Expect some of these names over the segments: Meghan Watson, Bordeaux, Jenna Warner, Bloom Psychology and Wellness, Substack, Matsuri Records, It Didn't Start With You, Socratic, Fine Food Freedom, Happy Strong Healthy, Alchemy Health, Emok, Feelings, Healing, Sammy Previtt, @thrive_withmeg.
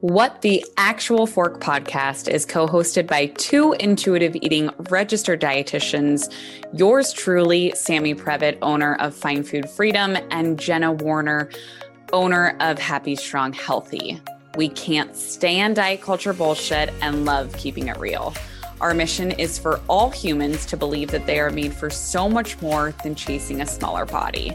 What the Actual Fork podcast is co-hosted by two intuitive eating registered dietitians, yours truly, Sammy Previtt, owner of Fine Food Freedom, and Jenna Warner, owner of Happy Strong Healthy. We can't stand diet culture bullshit and love keeping it real. Our mission is for all humans to believe that they are made for so much more than chasing a smaller body.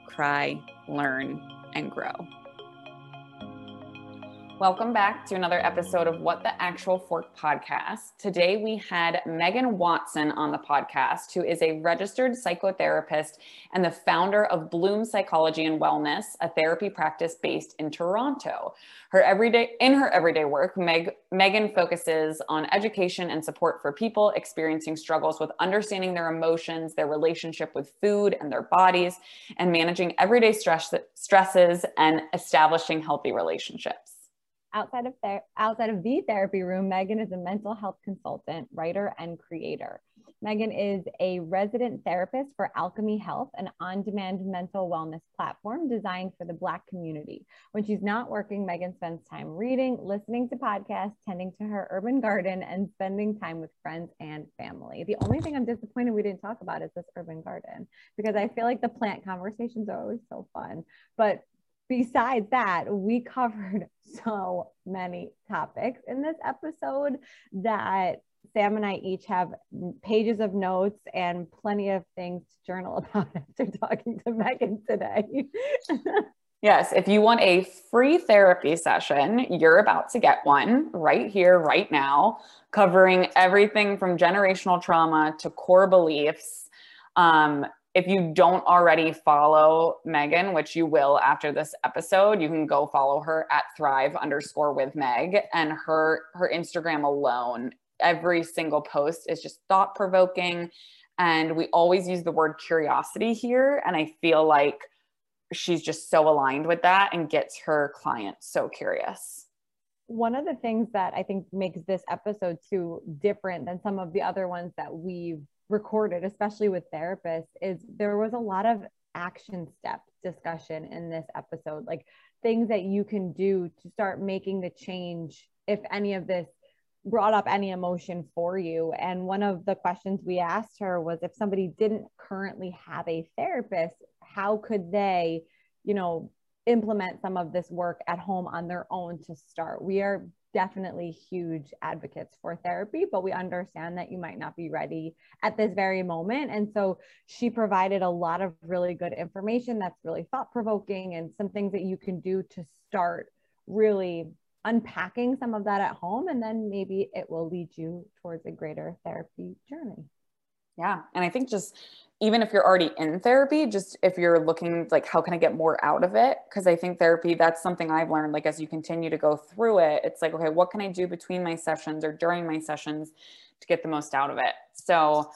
cry, learn, and grow. Welcome back to another episode of What the Actual Fork podcast. Today we had Meghan Watson on the podcast, who is a registered psychotherapist and the founder of Bloom Psychology and Wellness, a therapy practice based in Toronto. In her everyday work, Meghan focuses on education and support for people experiencing struggles with understanding their emotions, their relationship with food and their bodies, and managing everyday stresses and establishing healthy relationships. Outside of the therapy room, Meghan is a mental health consultant, writer, and creator. Meghan is a resident therapist for Alchemy Health, an on-demand mental wellness platform designed for the Black community. When she's not working, Meghan spends time reading, listening to podcasts, tending to her urban garden, and spending time with friends and family. The only thing I'm disappointed we didn't talk about is this urban garden, because I feel like the plant conversations are always so fun. But besides that, we covered so many topics in this episode that Sam and I each have pages of notes and plenty of things to journal about after talking to Meghan today. Yes, if you want a free therapy session, you're about to get one right here, right now, covering everything from generational trauma to core beliefs. If you don't already follow Meghan, which you will after this episode, you can go follow her at @thrive_with_meg, and her Instagram alone. Every single post is just thought-provoking, and we always use the word curiosity here, and I feel like she's just so aligned with that and gets her clients so curious. One of the things that I think makes this episode too different than some of the other ones that we've recorded, especially with therapists, is there was a lot of action step discussion in this episode, like things that you can do to start making the change if any of this brought up any emotion for you. And one of the questions we asked her was, if somebody didn't currently have a therapist, how could they, implement some of this work at home on their own to start? We are definitely huge advocates for therapy, but we understand that you might not be ready at this very moment. And so she provided a lot of really good information that's really thought-provoking, and some things that you can do to start really unpacking some of that at home. And then maybe it will lead you towards a greater therapy journey. Yeah. And I think just, even if you're already in therapy, just if you're looking like, how can I get more out of it? Because I think therapy, that's something I've learned, like as you continue to go through it, it's like, okay, what can I do between my sessions or during my sessions to get the most out of it? So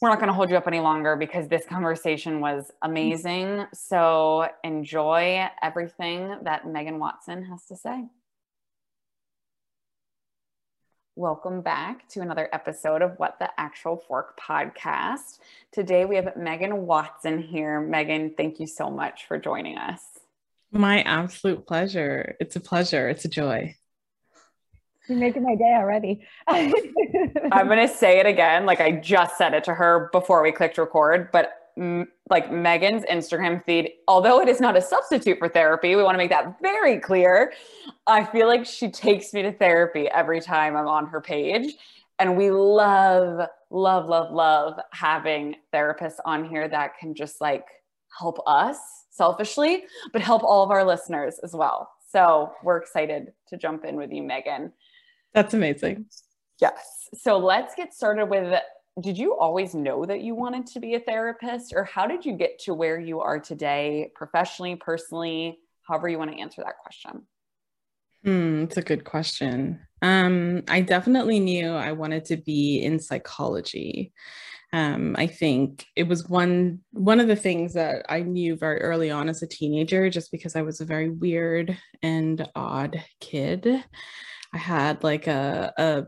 we're not going to hold you up any longer because this conversation was amazing. So enjoy everything that Meghan Watson has to say. Welcome back to another episode of What the Actual Fork podcast. Today we have Meghan Watson here. Meghan, thank you so much for joining us. My absolute pleasure. It's a pleasure. It's a joy. You're making my day already. I'm going to say it again. Like I just said it to her before we clicked record, but like Meghan's Instagram feed, although it is not a substitute for therapy, we want to make that very clear. I feel like she takes me to therapy every time I'm on her page. And we love, love, love, love having therapists on here that can just like help us selfishly, but help all of our listeners as well. So we're excited to jump in with you, Meghan. That's amazing. Yes. So let's get started with, did you always know that you wanted to be a therapist, or how did you get to where you are today, professionally, personally, however you want to answer that question? It's a good question. I definitely knew I wanted to be in psychology. I think it was one of the things that I knew very early on as a teenager, just because I was a very weird and odd kid. I had like a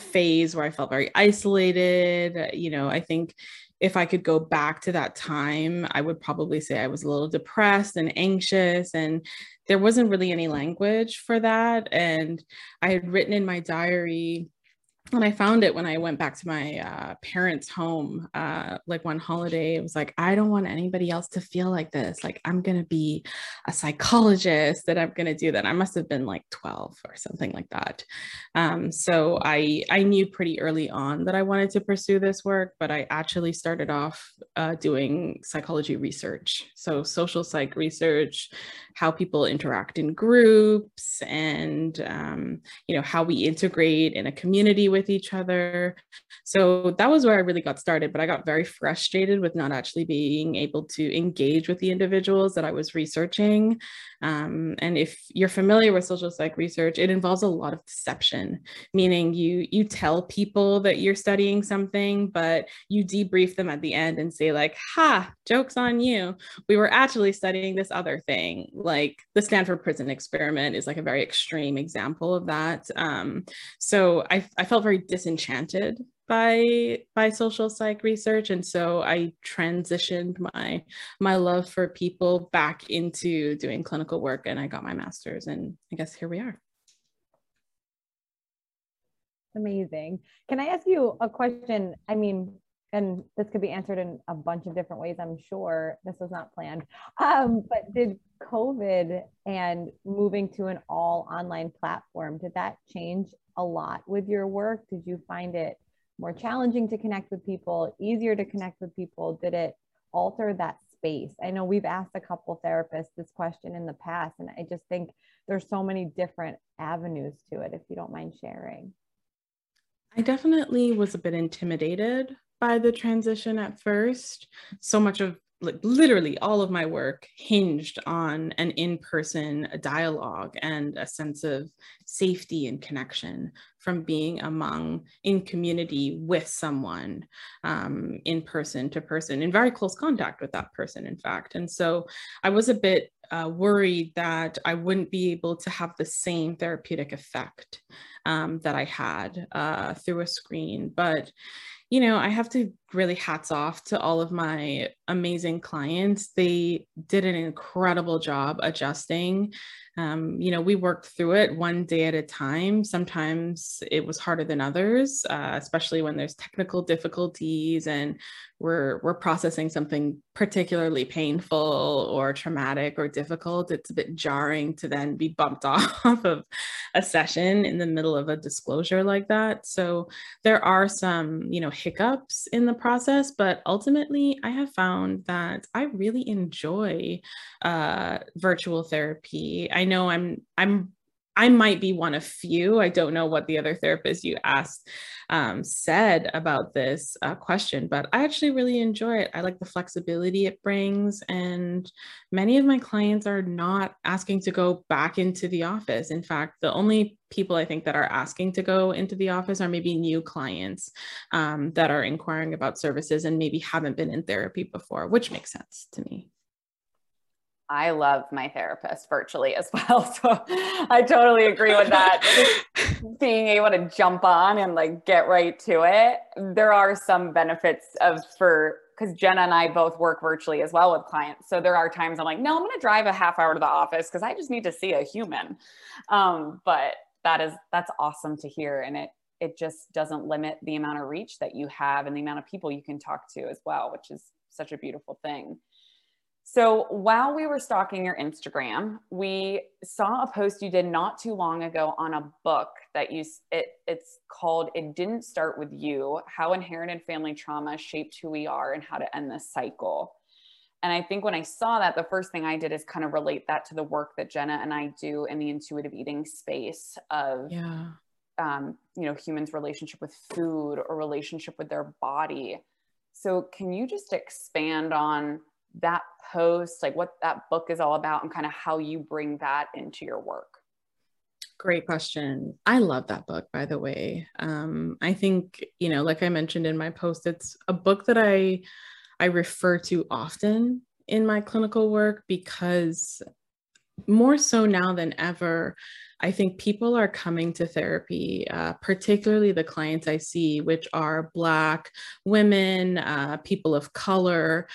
phase where I felt very isolated. You know, I think if I could go back to that time, I would probably say I was a little depressed and anxious, and there wasn't really any language for that. And I had written in my diary, and I found it when I went back to my parents' home, like one holiday. It was like, I don't want anybody else to feel like this. Like, I'm going to be a psychologist, that I'm going to do that. I must have been like 12 or something like that. So I knew pretty early on that I wanted to pursue this work, but I actually started off doing psychology research. So social psych research, how people interact in groups, and, you know, how we integrate in a community with each other. So that was where I really got started, but I got very frustrated with not actually being able to engage with the individuals that I was researching. And if you're familiar with social psych research, it involves a lot of deception, meaning you tell people that you're studying something, but you debrief them at the end and say like, ha, joke's on you. We were actually studying this other thing. Like the Stanford prison experiment is like a very extreme example of that. So I felt very disenchanted by social psych research. And so I transitioned my love for people back into doing clinical work, and I got my master's, and I guess here we are. Amazing. Can I ask you a question? I mean, and this could be answered in a bunch of different ways, I'm sure. This was not planned. But did COVID and moving to an all online platform, did that change a lot with your work? Did you find it more challenging to connect with people, easier to connect with people? Did it alter that space? I know we've asked a couple therapists this question in the past, and I just think there's so many different avenues to it, if you don't mind sharing. I definitely was a bit intimidated by the transition at first. So much of literally all of my work hinged on an in-person dialogue and a sense of safety and connection from being in community with someone, in person to person, in very close contact with that person, in fact. And so I was a bit worried that I wouldn't be able to have the same therapeutic effect that I had through a screen. But you know, I have to really hats off to all of my amazing clients. They did an incredible job adjusting. You know, we worked through it one day at a time. Sometimes it was harder than others, especially when there's technical difficulties and we're processing something particularly painful or traumatic or difficult. It's a bit jarring to then be bumped off of a session in the middle of a disclosure like that. So there are some, you know, hiccups in the process, but ultimately I have found that I really enjoy virtual therapy. I know I might be one of few. I don't know what the other therapist you asked said about this question, but I actually really enjoy it. I like the flexibility it brings. And many of my clients are not asking to go back into the office. In fact, the only people I think that are asking to go into the office are maybe new clients that are inquiring about services and maybe haven't been in therapy before, which makes sense to me. I love my therapist virtually as well. So I totally agree with that. Being able to jump on and like get right to it. There are some benefits because Jenna and I both work virtually as well with clients. So there are times I'm like, no, I'm going to drive a half hour to the office because I just need to see a human. But that's awesome to hear. And it just doesn't limit the amount of reach that you have and the amount of people you can talk to as well, which is such a beautiful thing. So while we were stalking your Instagram, we saw a post you did not too long ago on a book that it's called It Didn't Start With You, How Inherited Family Trauma Shaped Who We Are and How to End This Cycle. And I think when I saw that, the first thing I did is kind of relate that to the work that Jenna and I do in the intuitive eating space of, you know, humans' relationship with food or relationship with their body. So can you just expand on that post, like what that book is all about and kind of how you bring that into your work? Great question. I love that book, by the way. I think, you know, like I mentioned in my post, it's a book that I refer to often in my clinical work, because more so now than ever, I think people are coming to therapy, particularly the clients I see, which are Black women, people of color,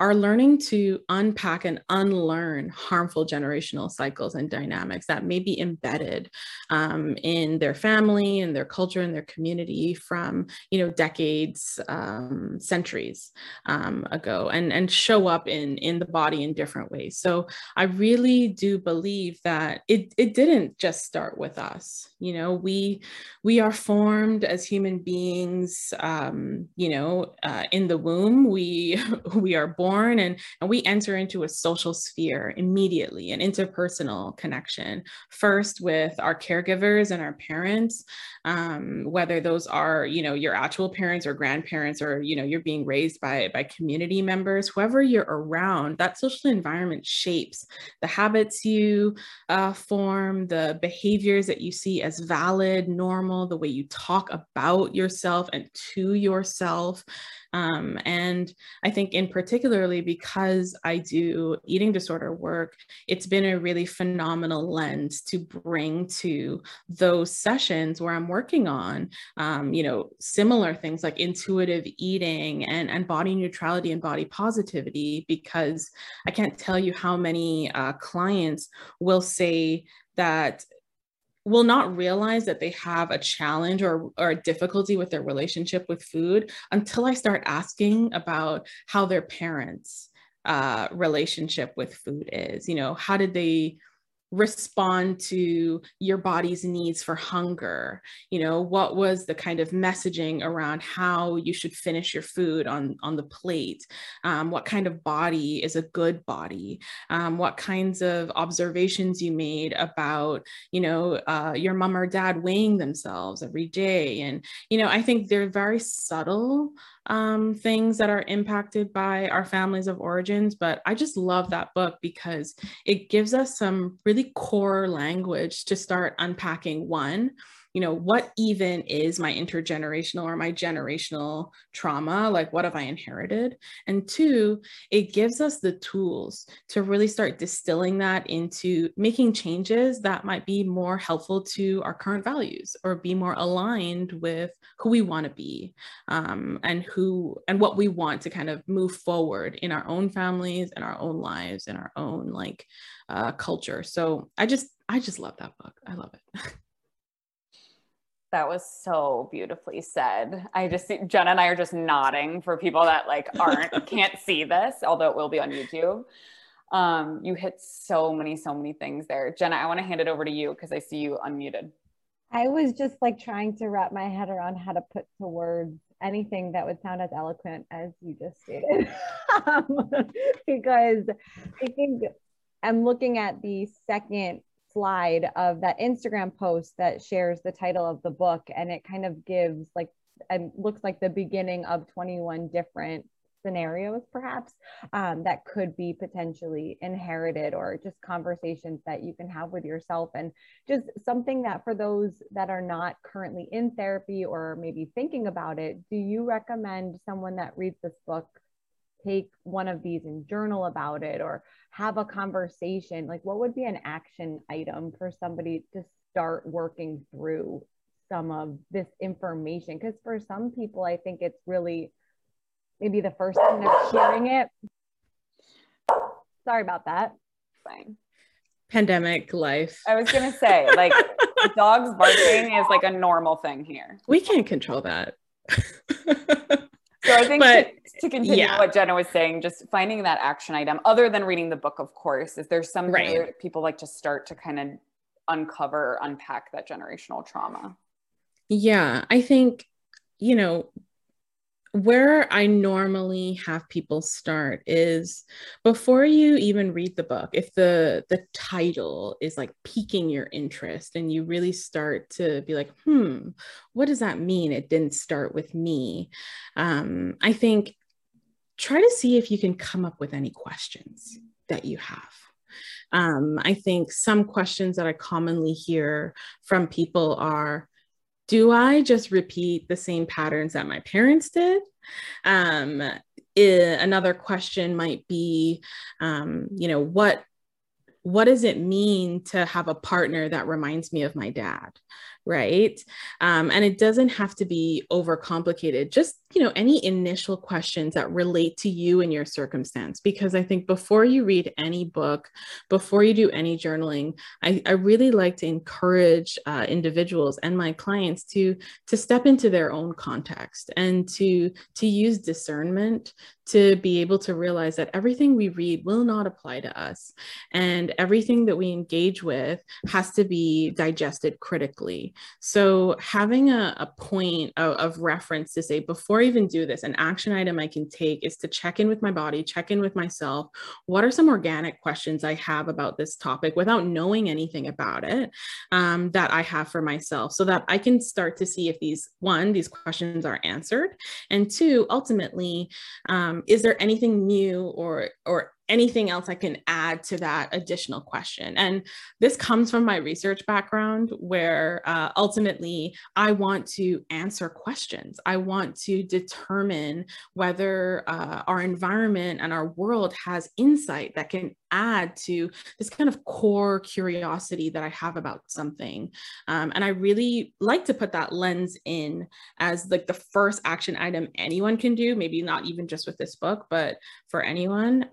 are learning to unpack and unlearn harmful generational cycles and dynamics that may be embedded in their family and their culture and their community from, you know, decades, centuries ago, and show up in the body in different ways. So I really do believe that it didn't just start with us. You know, we are formed as human beings, you know, in the womb, we are born, and we enter into a social sphere immediately, an interpersonal connection, first with our caregivers and our parents, whether those are, you know, your actual parents or grandparents, or, you know, you're being raised by community members, whoever you're around, that social environment shapes the habits you form, the behaviors that you see as valid, normal, the way you talk about yourself and to yourself. And I think in particularly because I do eating disorder work, it's been a really phenomenal lens to bring to those sessions where I'm working on, you know, similar things like intuitive eating and body neutrality and body positivity, because I can't tell you how many clients will say that will not realize that they have a challenge or a difficulty with their relationship with food until I start asking about how their parents' relationship with food is. You know, how did they respond to your body's needs for hunger? You know, what was the kind of messaging around how you should finish your food on the plate? What kind of body is a good body? What kinds of observations you made about, you know, your mom or dad weighing themselves every day? And, you know, I think they're very subtle things that are impacted by our families of origins. But I just love that book because it gives us some really core language to start unpacking, one, you know, what even is my intergenerational or my generational trauma? Like, what have I inherited? And two, it gives us the tools to really start distilling that into making changes that might be more helpful to our current values or be more aligned with who we want to be, and what we want to kind of move forward in our own families, in our own lives, in our own like culture. So I just love that book. I love it. That was so beautifully said. Jenna and I are just nodding for people that like can't see this, although it will be on YouTube. You hit so many things there. Jenna, I want to hand it over to you because I see you unmuted. I was just like trying to wrap my head around how to put to words anything that would sound as eloquent as you just stated. Because I think I'm looking at the second slide of that Instagram post that shares the title of the book, and it kind of gives like, it looks like the beginning of 21 different scenarios perhaps that could be potentially inherited, or just conversations that you can have with yourself, and just something that for those that are not currently in therapy or maybe thinking about it, do you recommend someone that reads this book take one of these and journal about it or have a conversation? Like, what would be an action item for somebody to start working through some of this information? Because for some people, I think it's really maybe the first time they're hearing it. Sorry about that. Fine. Pandemic life. I was going to say, like, dogs barking is like a normal thing here. We can't control that. So I think to continue what Jenna was saying, just finding that action item, other than reading the book, of course, is there some way people like to start to kind of uncover or unpack that generational trauma? Yeah, I think, you know, where I normally have people start is before you even read the book, if the title is like piquing your interest and you really start to be like, what does that mean? It didn't start with me. I think try to see if you can come up with any questions that you have. I think some questions that I commonly hear from people are, do I just repeat the same patterns that my parents did? Another question might be, you know, what does it mean to have a partner that reminds me of my dad, right? And it doesn't have to be overcomplicated, just, you know, any initial questions that relate to you and your circumstance, because I think before you read any book, before you do any journaling, I really like to encourage individuals and my clients to step into their own context and to use discernment to be able to realize that everything we read will not apply to us. And everything that we engage with has to be digested critically. So having a point of reference to say, before I even do this, an action item I can take is to check in with my body, check in with myself. What are some organic questions I have about this topic without knowing anything about it that I have for myself, so that I can start to see if these, one, these questions are answered, and two, ultimately, is there anything new or anything else I can add to that additional question? And this comes from my research background, where ultimately I want to answer questions. I want to determine whether our environment and our world has insight that can add to this kind of core curiosity that I have about something. And I really like to put that lens in as like the first action item anyone can do, maybe not even just with this book, but for anyone.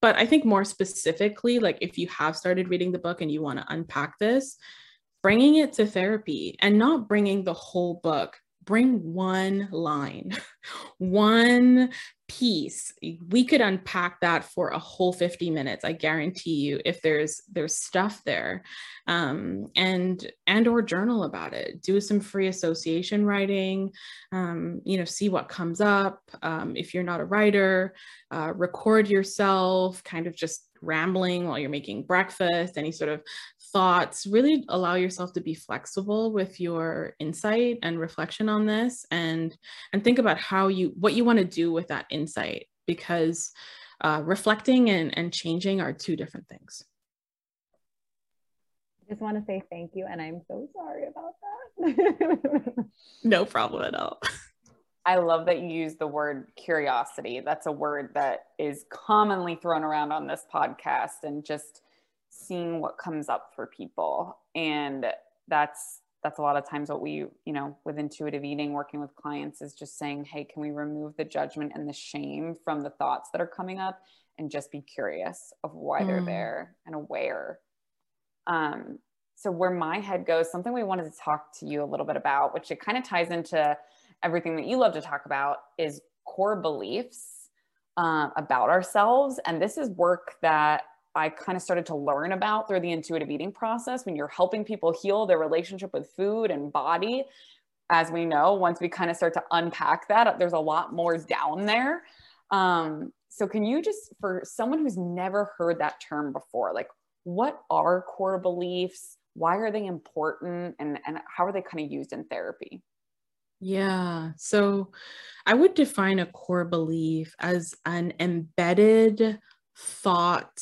But I think more specifically, like if you have started reading the book and you want to unpack this, bringing it to therapy and not bringing the whole book, bring one line, one piece. We could unpack that for a whole 50 minutes. I guarantee you, if there's stuff there, and or journal about it, do some free association writing, you know, see what comes up. If you're not a writer, record yourself kind of just rambling while you're making breakfast, any sort of thoughts. Really allow yourself to be flexible with your insight and reflection on this, and think about how what you want to do with that insight, because reflecting and changing are two different things. I just want to say thank you, and I'm so sorry about that. No problem at all. I love that you use the word curiosity. That's a word that is commonly thrown around on this podcast, and just seeing what comes up for people. And that's a lot of times what we, you know, with intuitive eating, working with clients, is just saying, hey, can we remove the judgment and the shame from the thoughts that are coming up and just be curious of why they're there and aware. So where my head goes, something we wanted to talk to you a little bit about, which it kind of ties into everything that you love to talk about, is core beliefs about ourselves. And this is work that I kind of started to learn about through the intuitive eating process. When you're helping people heal their relationship with food and body, as we know, once we kind of start to unpack that, there's a lot more down there. So can you just, for someone who's never heard that term before, like, what are core beliefs? Why are they important? And how are they kind of used in therapy? Yeah. So I would define a core belief as an embedded thought,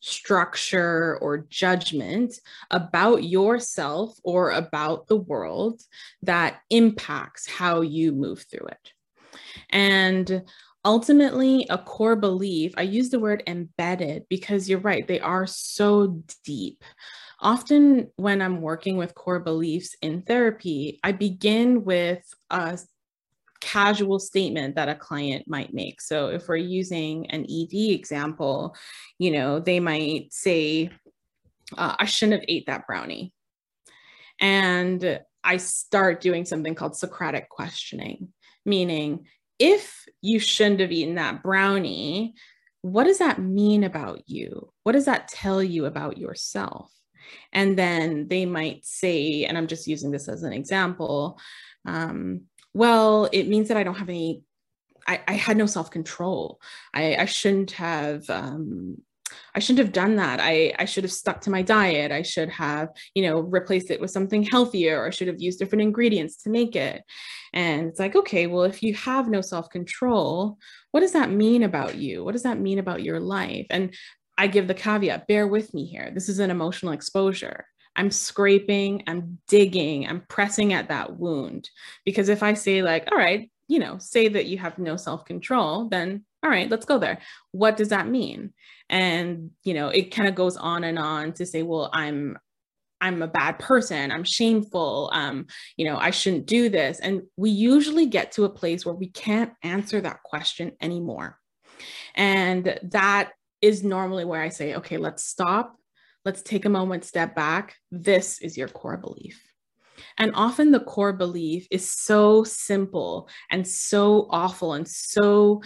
structure, or judgment about yourself or about the world that impacts how you move through it. And ultimately, a core belief, I use the word embedded because you're right, they are so deep. Often when I'm working with core beliefs in therapy, I begin with a casual statement that a client might make. So if we're using an ED example, you know, they might say, I shouldn't have ate that brownie. And I start doing something called Socratic questioning, meaning, if you shouldn't have eaten that brownie, what does that mean about you? What does that tell you about yourself? And then they might say, and I'm just using this as an example, well, it means that I don't have any, I had no self-control. I shouldn't have done that. I should have stuck to my diet. I should have, you know, replaced it with something healthier, or I should have used different ingredients to make it. And it's like, okay, well, if you have no self-control, what does that mean about you? What does that mean about your life? And I give the caveat, bear with me here. This is an emotional exposure. I'm scraping, I'm digging, I'm pressing at that wound. Because if I say like, all right, you know, say that you have no self-control, then all right, let's go there. What does that mean? And, you know, it kind of goes on and on to say, well, I'm a bad person. I'm shameful. You know, I shouldn't do this. And we usually get to a place where we can't answer that question anymore. And that is normally where I say, okay, let's stop. Let's take a moment, step back. This is your core belief. And often the core belief is so simple and so awful and so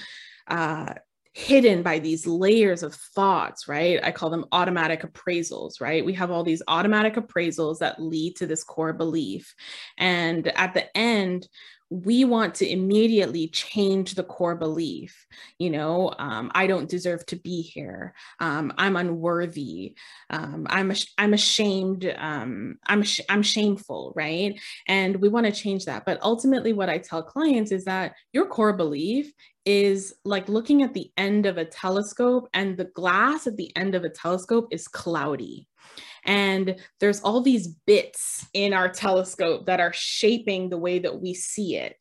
hidden by these layers of thoughts, right? I call them automatic appraisals, right? We have all these automatic appraisals that lead to this core belief. And at the end, we want to immediately change the core belief. You know, I don't deserve to be here. I'm unworthy. I'm ashamed. I'm shameful, right? And we want to change that. But ultimately what I tell clients is that your core belief is like looking at the end of a telescope, and the glass at the end of a telescope is cloudy. And there's all these bits in our telescope that are shaping the way that we see it.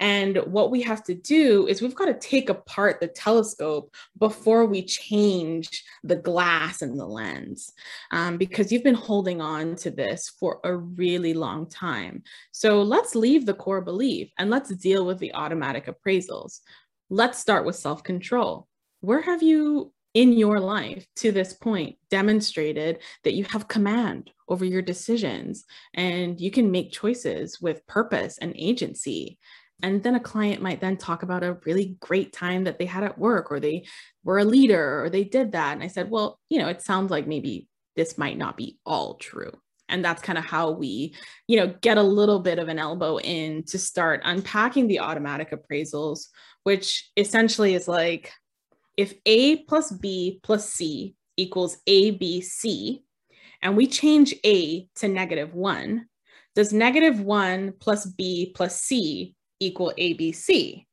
And what we have to do is we've got to take apart the telescope before we change the glass and the lens, because you've been holding on to this for a really long time. So let's leave the core belief and let's deal with the automatic appraisals. Let's start with self-control. Where have you in your life to this point demonstrated that you have command over your decisions and you can make choices with purpose and agency? And then a client might then talk about a really great time that they had at work, or they were a leader, or they did that. And I said, well, you know, it sounds like maybe this might not be all true. And that's kind of how we, you know, get a little bit of an elbow in to start unpacking the automatic appraisals, which essentially is like, if A plus B plus C equals ABC, and we change A to -1, does -1 plus B plus C equal ABC?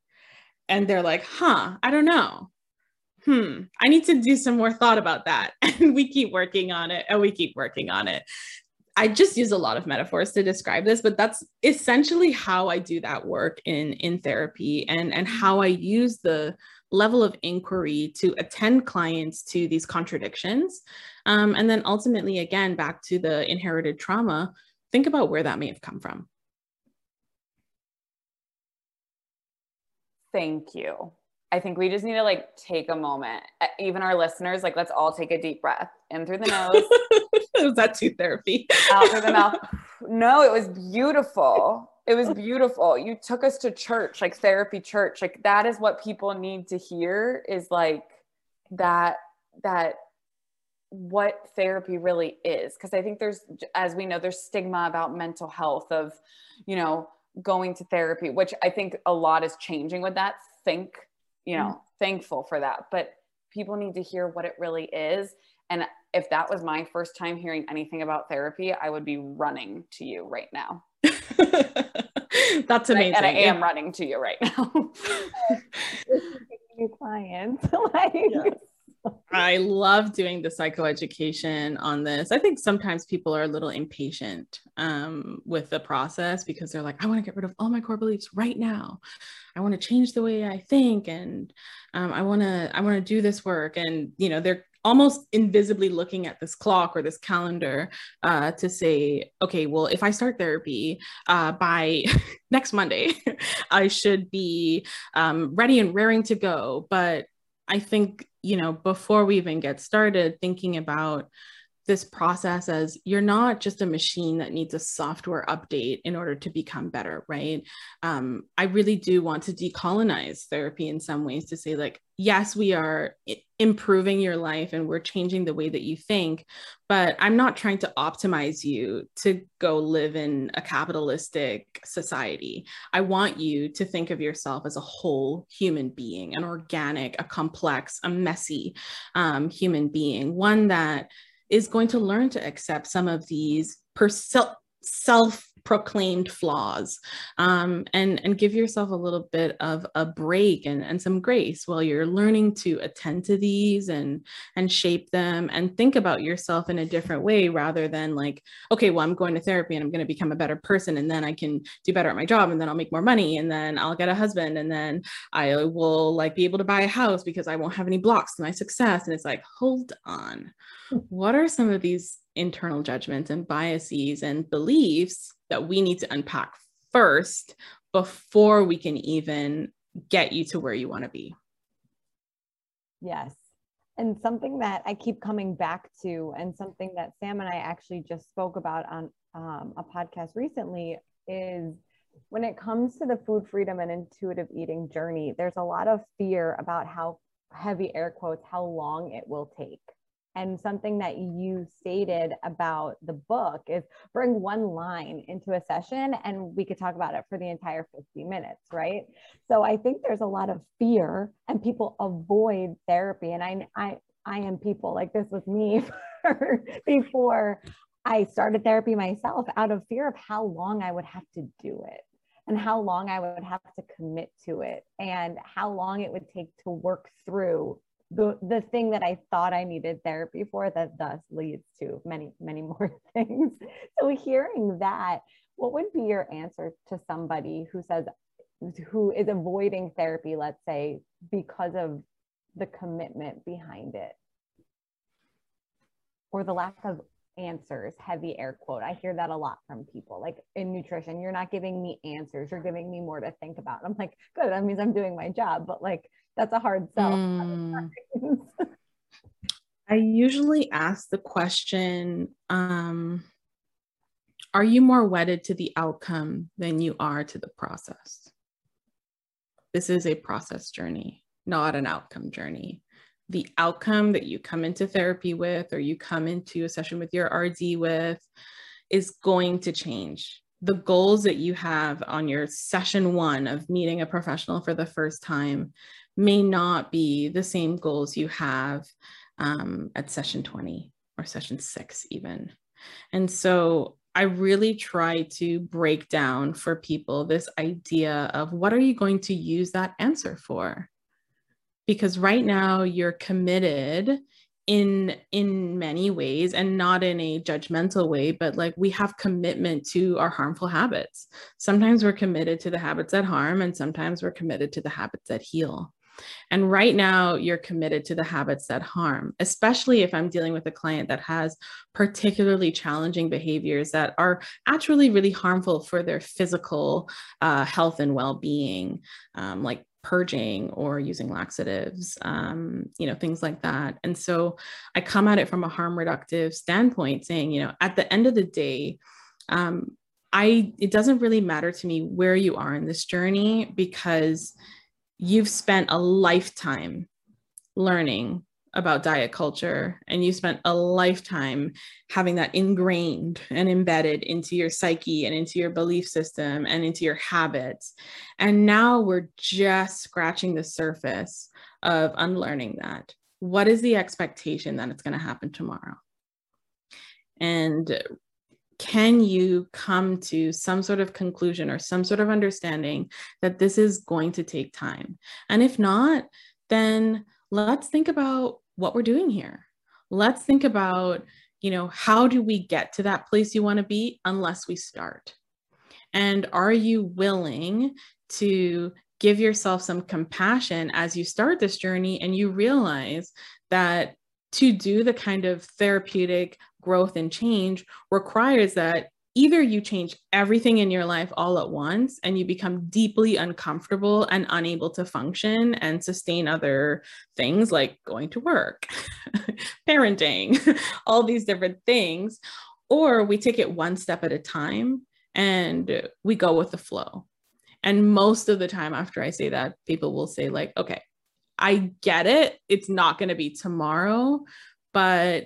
And they're like, huh, I don't know. I need to do some more thought about that. And we keep working on it, and we keep working on it. I just use a lot of metaphors to describe this, but that's essentially how I do that work in therapy, and how I use the level of inquiry to attend clients to these contradictions. And then ultimately, again, back to the inherited trauma, think about where that may have come from. Thank you. I think we just need to like take a moment, even our listeners, like let's all take a deep breath in through the nose. Was that too therapy? Out through the mouth. No, it was beautiful. It was beautiful. You took us to church, like therapy church. Like that is what people need to hear, is like that what therapy really is. Because I think there's, as we know, there's stigma about mental health of, you know, going to therapy, which I think a lot is changing with that. Thankful for that. But people need to hear what it really is. And if that was my first time hearing anything about therapy, I would be running to you right now. That's amazing. And I am running to you right now. New client. Like, yes. I love doing the psychoeducation on this. I think sometimes people are a little impatient with the process, because they're like, I want to get rid of all my core beliefs right now. I want to change the way I think, and I want to do this work. And you know, they're almost invisibly looking at this clock or this calendar to say, okay, well, if I start therapy by next Monday, I should be ready and raring to go. But I think, you know, before we even get started, thinking about this process as you're not just a machine that needs a software update in order to become better, right? I really do want to decolonize therapy in some ways, to say like, yes, we are improving your life and we're changing the way that you think, but I'm not trying to optimize you to go live in a capitalistic society. I want you to think of yourself as a whole human being, an organic, a complex, a messy human being, one that is going to learn to accept some of these self proclaimed flaws, and give yourself a little bit of a break and some grace while you're learning to attend to these and shape them and think about yourself in a different way, rather than like, okay, well, I'm going to therapy and I'm going to become a better person, and then I can do better at my job, and then I'll make more money, and then I'll get a husband, and then I will like be able to buy a house because I won't have any blocks to my success. And it's like, hold on, what are some of these internal judgments and biases and beliefs that we need to unpack first before we can even get you to where you want to be? Yes. And something that I keep coming back to, and something that Sam and I actually just spoke about on a podcast recently, is when it comes to the food freedom and intuitive eating journey, there's a lot of fear about how heavy air quotes, how long it will take. And something that you stated about the book is bring one line into a session and we could talk about it for the entire 50 minutes, right? So I think there's a lot of fear and people avoid therapy. And I am people, like this was me before I started therapy myself, out of fear of how long I would have to do it and how long I would have to commit to it and how long it would take to work through the thing that I thought I needed therapy for, that thus leads to many, many more things. So hearing that, what would be your answer to somebody who says, who is avoiding therapy, let's say, because of the commitment behind it or the lack of answers, heavy air quote? I hear that a lot from people, like in nutrition, you're not giving me answers, you're giving me more to think about. I'm like, good, that means I'm doing my job, but like, that's a hard sell. I usually ask the question, are you more wedded to the outcome than you are to the process? This is a process journey, not an outcome journey. The outcome that you come into therapy with, or you come into a session with your RD with, is going to change. The goals that you have on your session one of meeting a professional for the first time may not be the same goals you have at session 20 or session 6 even. And so I really try to break down for people this idea of, what are you going to use that answer for? Because right now you're committed in many ways, and not in a judgmental way, but like, we have commitment to our harmful habits. Sometimes we're committed to the habits that harm, and sometimes we're committed to the habits that heal. And right now you're committed to the habits that harm, especially if I'm dealing with a client that has particularly challenging behaviors that are actually really harmful for their physical health and well-being, like purging or using laxatives, you know, things like that. And so I come at it from a harm reductive standpoint, saying, you know, at the end of the day, it doesn't really matter to me where you are in this journey, because you've spent a lifetime learning about diet culture, and you spent a lifetime having that ingrained and embedded into your psyche and into your belief system and into your habits. And now we're just scratching the surface of unlearning that. What is the expectation that it's going to happen tomorrow? And can you come to some sort of conclusion or some sort of understanding that this is going to take time? And if not, then let's think about what we're doing here. Let's think about, you know, how do we get to that place you want to be unless we start? And are you willing to give yourself some compassion as you start this journey and you realize that to do the kind of therapeutic growth and change requires that either you change everything in your life all at once and you become deeply uncomfortable and unable to function and sustain other things like going to work, parenting, all these different things, or we take it one step at a time and we go with the flow. And most of the time after I say that, people will say like, okay, I get it. It's not going to be tomorrow, but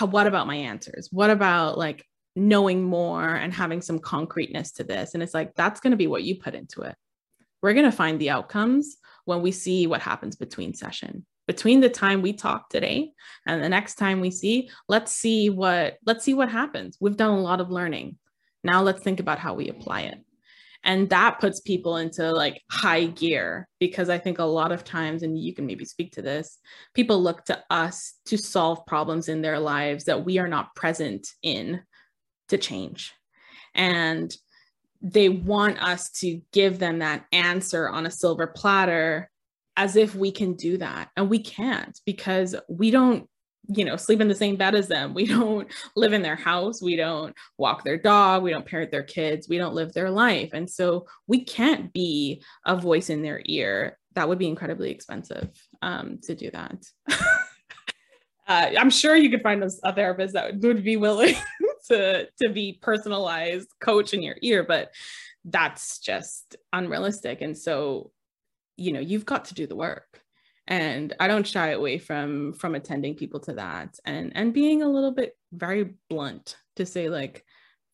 what about my answers? What about like knowing more and having some concreteness to this? And it's like, that's going to be what you put into it. We're going to find the outcomes when we see what happens between session, between the time we talk today and the next time we see, let's see what happens. We've done a lot of learning. Now let's think about how we apply it. And that puts people into like high gear, because I think a lot of times, and you can maybe speak to this, people look to us to solve problems in their lives that we are not present in to change. And they want us to give them that answer on a silver platter, as if we can do that. And we can't, because we don't, you know, sleep in the same bed as them. We don't live in their house. We don't walk their dog. We don't parent their kids. We don't live their life. And so we can't be a voice in their ear. That would be incredibly expensive to do that. I'm sure you could find a therapist that would be willing to be personalized coach in your ear, but that's just unrealistic. And so, you know, you've got to do the work. And I don't shy away from attending people to that, and being a little bit very blunt to say, like,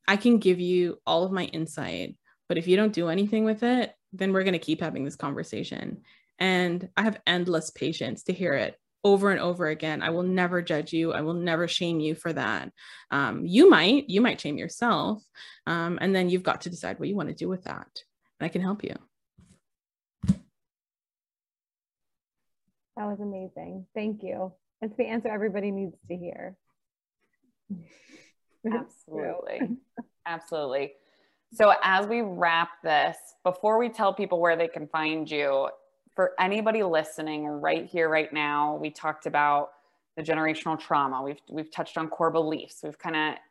I can give you all of my insight, but if you don't do anything with it, then we're going to keep having this conversation. And I have endless patience to hear it over and over again. I will never judge you. I will never shame you for that. You might shame yourself. And then you've got to decide what you want to do with that. And I can help you. That was amazing. Thank you. That's the answer everybody needs to hear. Absolutely. Absolutely. So as we wrap this, before we tell people where they can find you, for anybody listening right here, right now, we talked about the generational trauma. We've touched on core beliefs.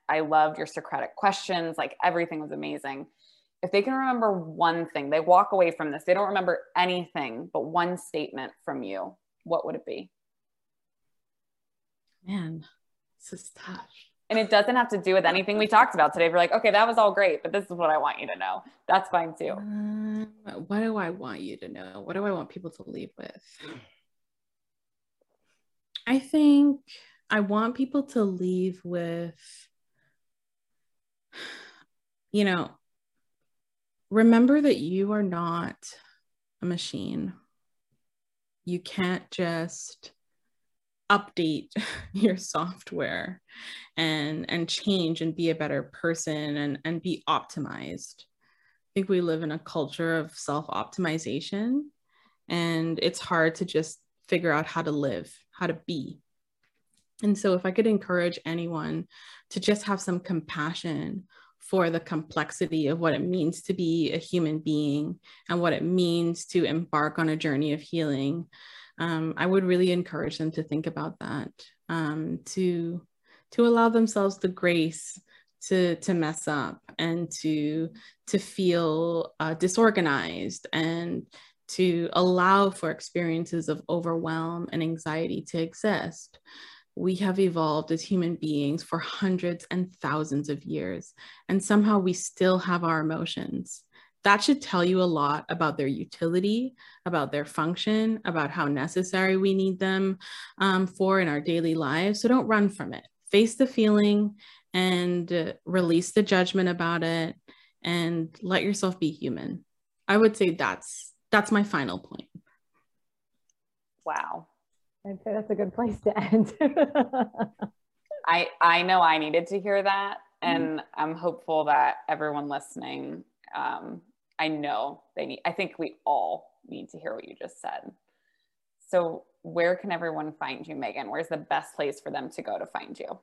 I loved your Socratic questions. Like, everything was amazing. If they can remember one thing, they walk away from this, they don't remember anything but one statement from you, what would it be? Man, this is tough. And it doesn't have to do with anything we talked about today. If you're like, okay, that was all great, but this is what I want you to know, that's fine too. What do I want you to know? What do I want people to leave with? I think I want people to leave with, you know, remember that you are not a machine. You can't just update your software and change and be a better person and be optimized. I think we live in a culture of self-optimization, and it's hard to just figure out how to live, how to be. And so if I could encourage anyone to just have some compassion for the complexity of what it means to be a human being and what it means to embark on a journey of healing, I would really encourage them to think about that, to allow themselves the grace to mess up and to feel disorganized, and to allow for experiences of overwhelm and anxiety to exist. We have evolved as human beings for hundreds and thousands of years, and somehow we still have our emotions. That should tell you a lot about their utility, about their function, about how necessary we need them for in our daily lives. So don't run from it. Face the feeling and release the judgment about it, and let yourself be human. I would say that's my final point. Wow. I'd say that's a good place to end. I know I needed to hear that, and I'm hopeful that everyone listening, I think we all need to hear what you just said. So where can everyone find you, Meghan? Where's the best place for them to go to find you?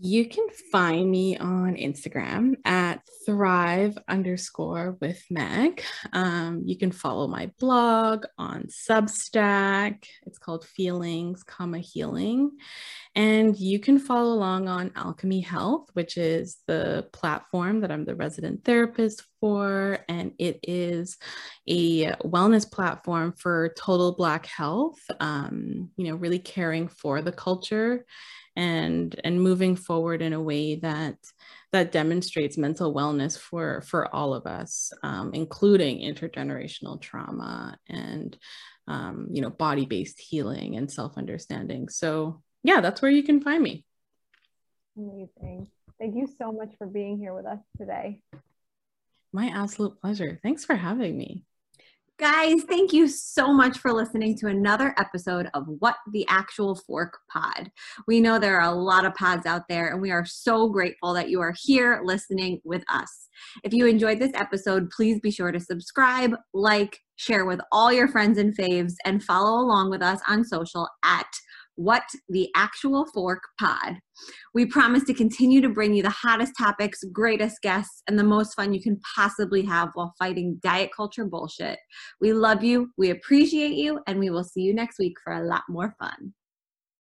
You can find me on Instagram at @thrive_with_meg. You can follow my blog on Substack. It's called Feelings, Healing. And you can follow along on Alchemy Health, which is the platform that I'm the resident therapist for. And it is a wellness platform for total Black health, really caring for the culture and moving forward in a way that demonstrates mental wellness for all of us, including intergenerational trauma and, body-based healing and self-understanding. So yeah, that's where you can find me. Amazing. Thank you so much for being here with us today. My absolute pleasure. Thanks for having me. Guys, thank you so much for listening to another episode of What the Actual Fork Pod. We know there are a lot of pods out there, and we are so grateful that you are here listening with us. If you enjoyed this episode, please be sure to subscribe, like, share with all your friends and faves, and follow along with us on social at What the Actual Fork Pod. We promise to continue to bring you the hottest topics, greatest guests, and the most fun you can possibly have while fighting diet culture bullshit. We love you, we appreciate you, and we will see you next week for a lot more fun.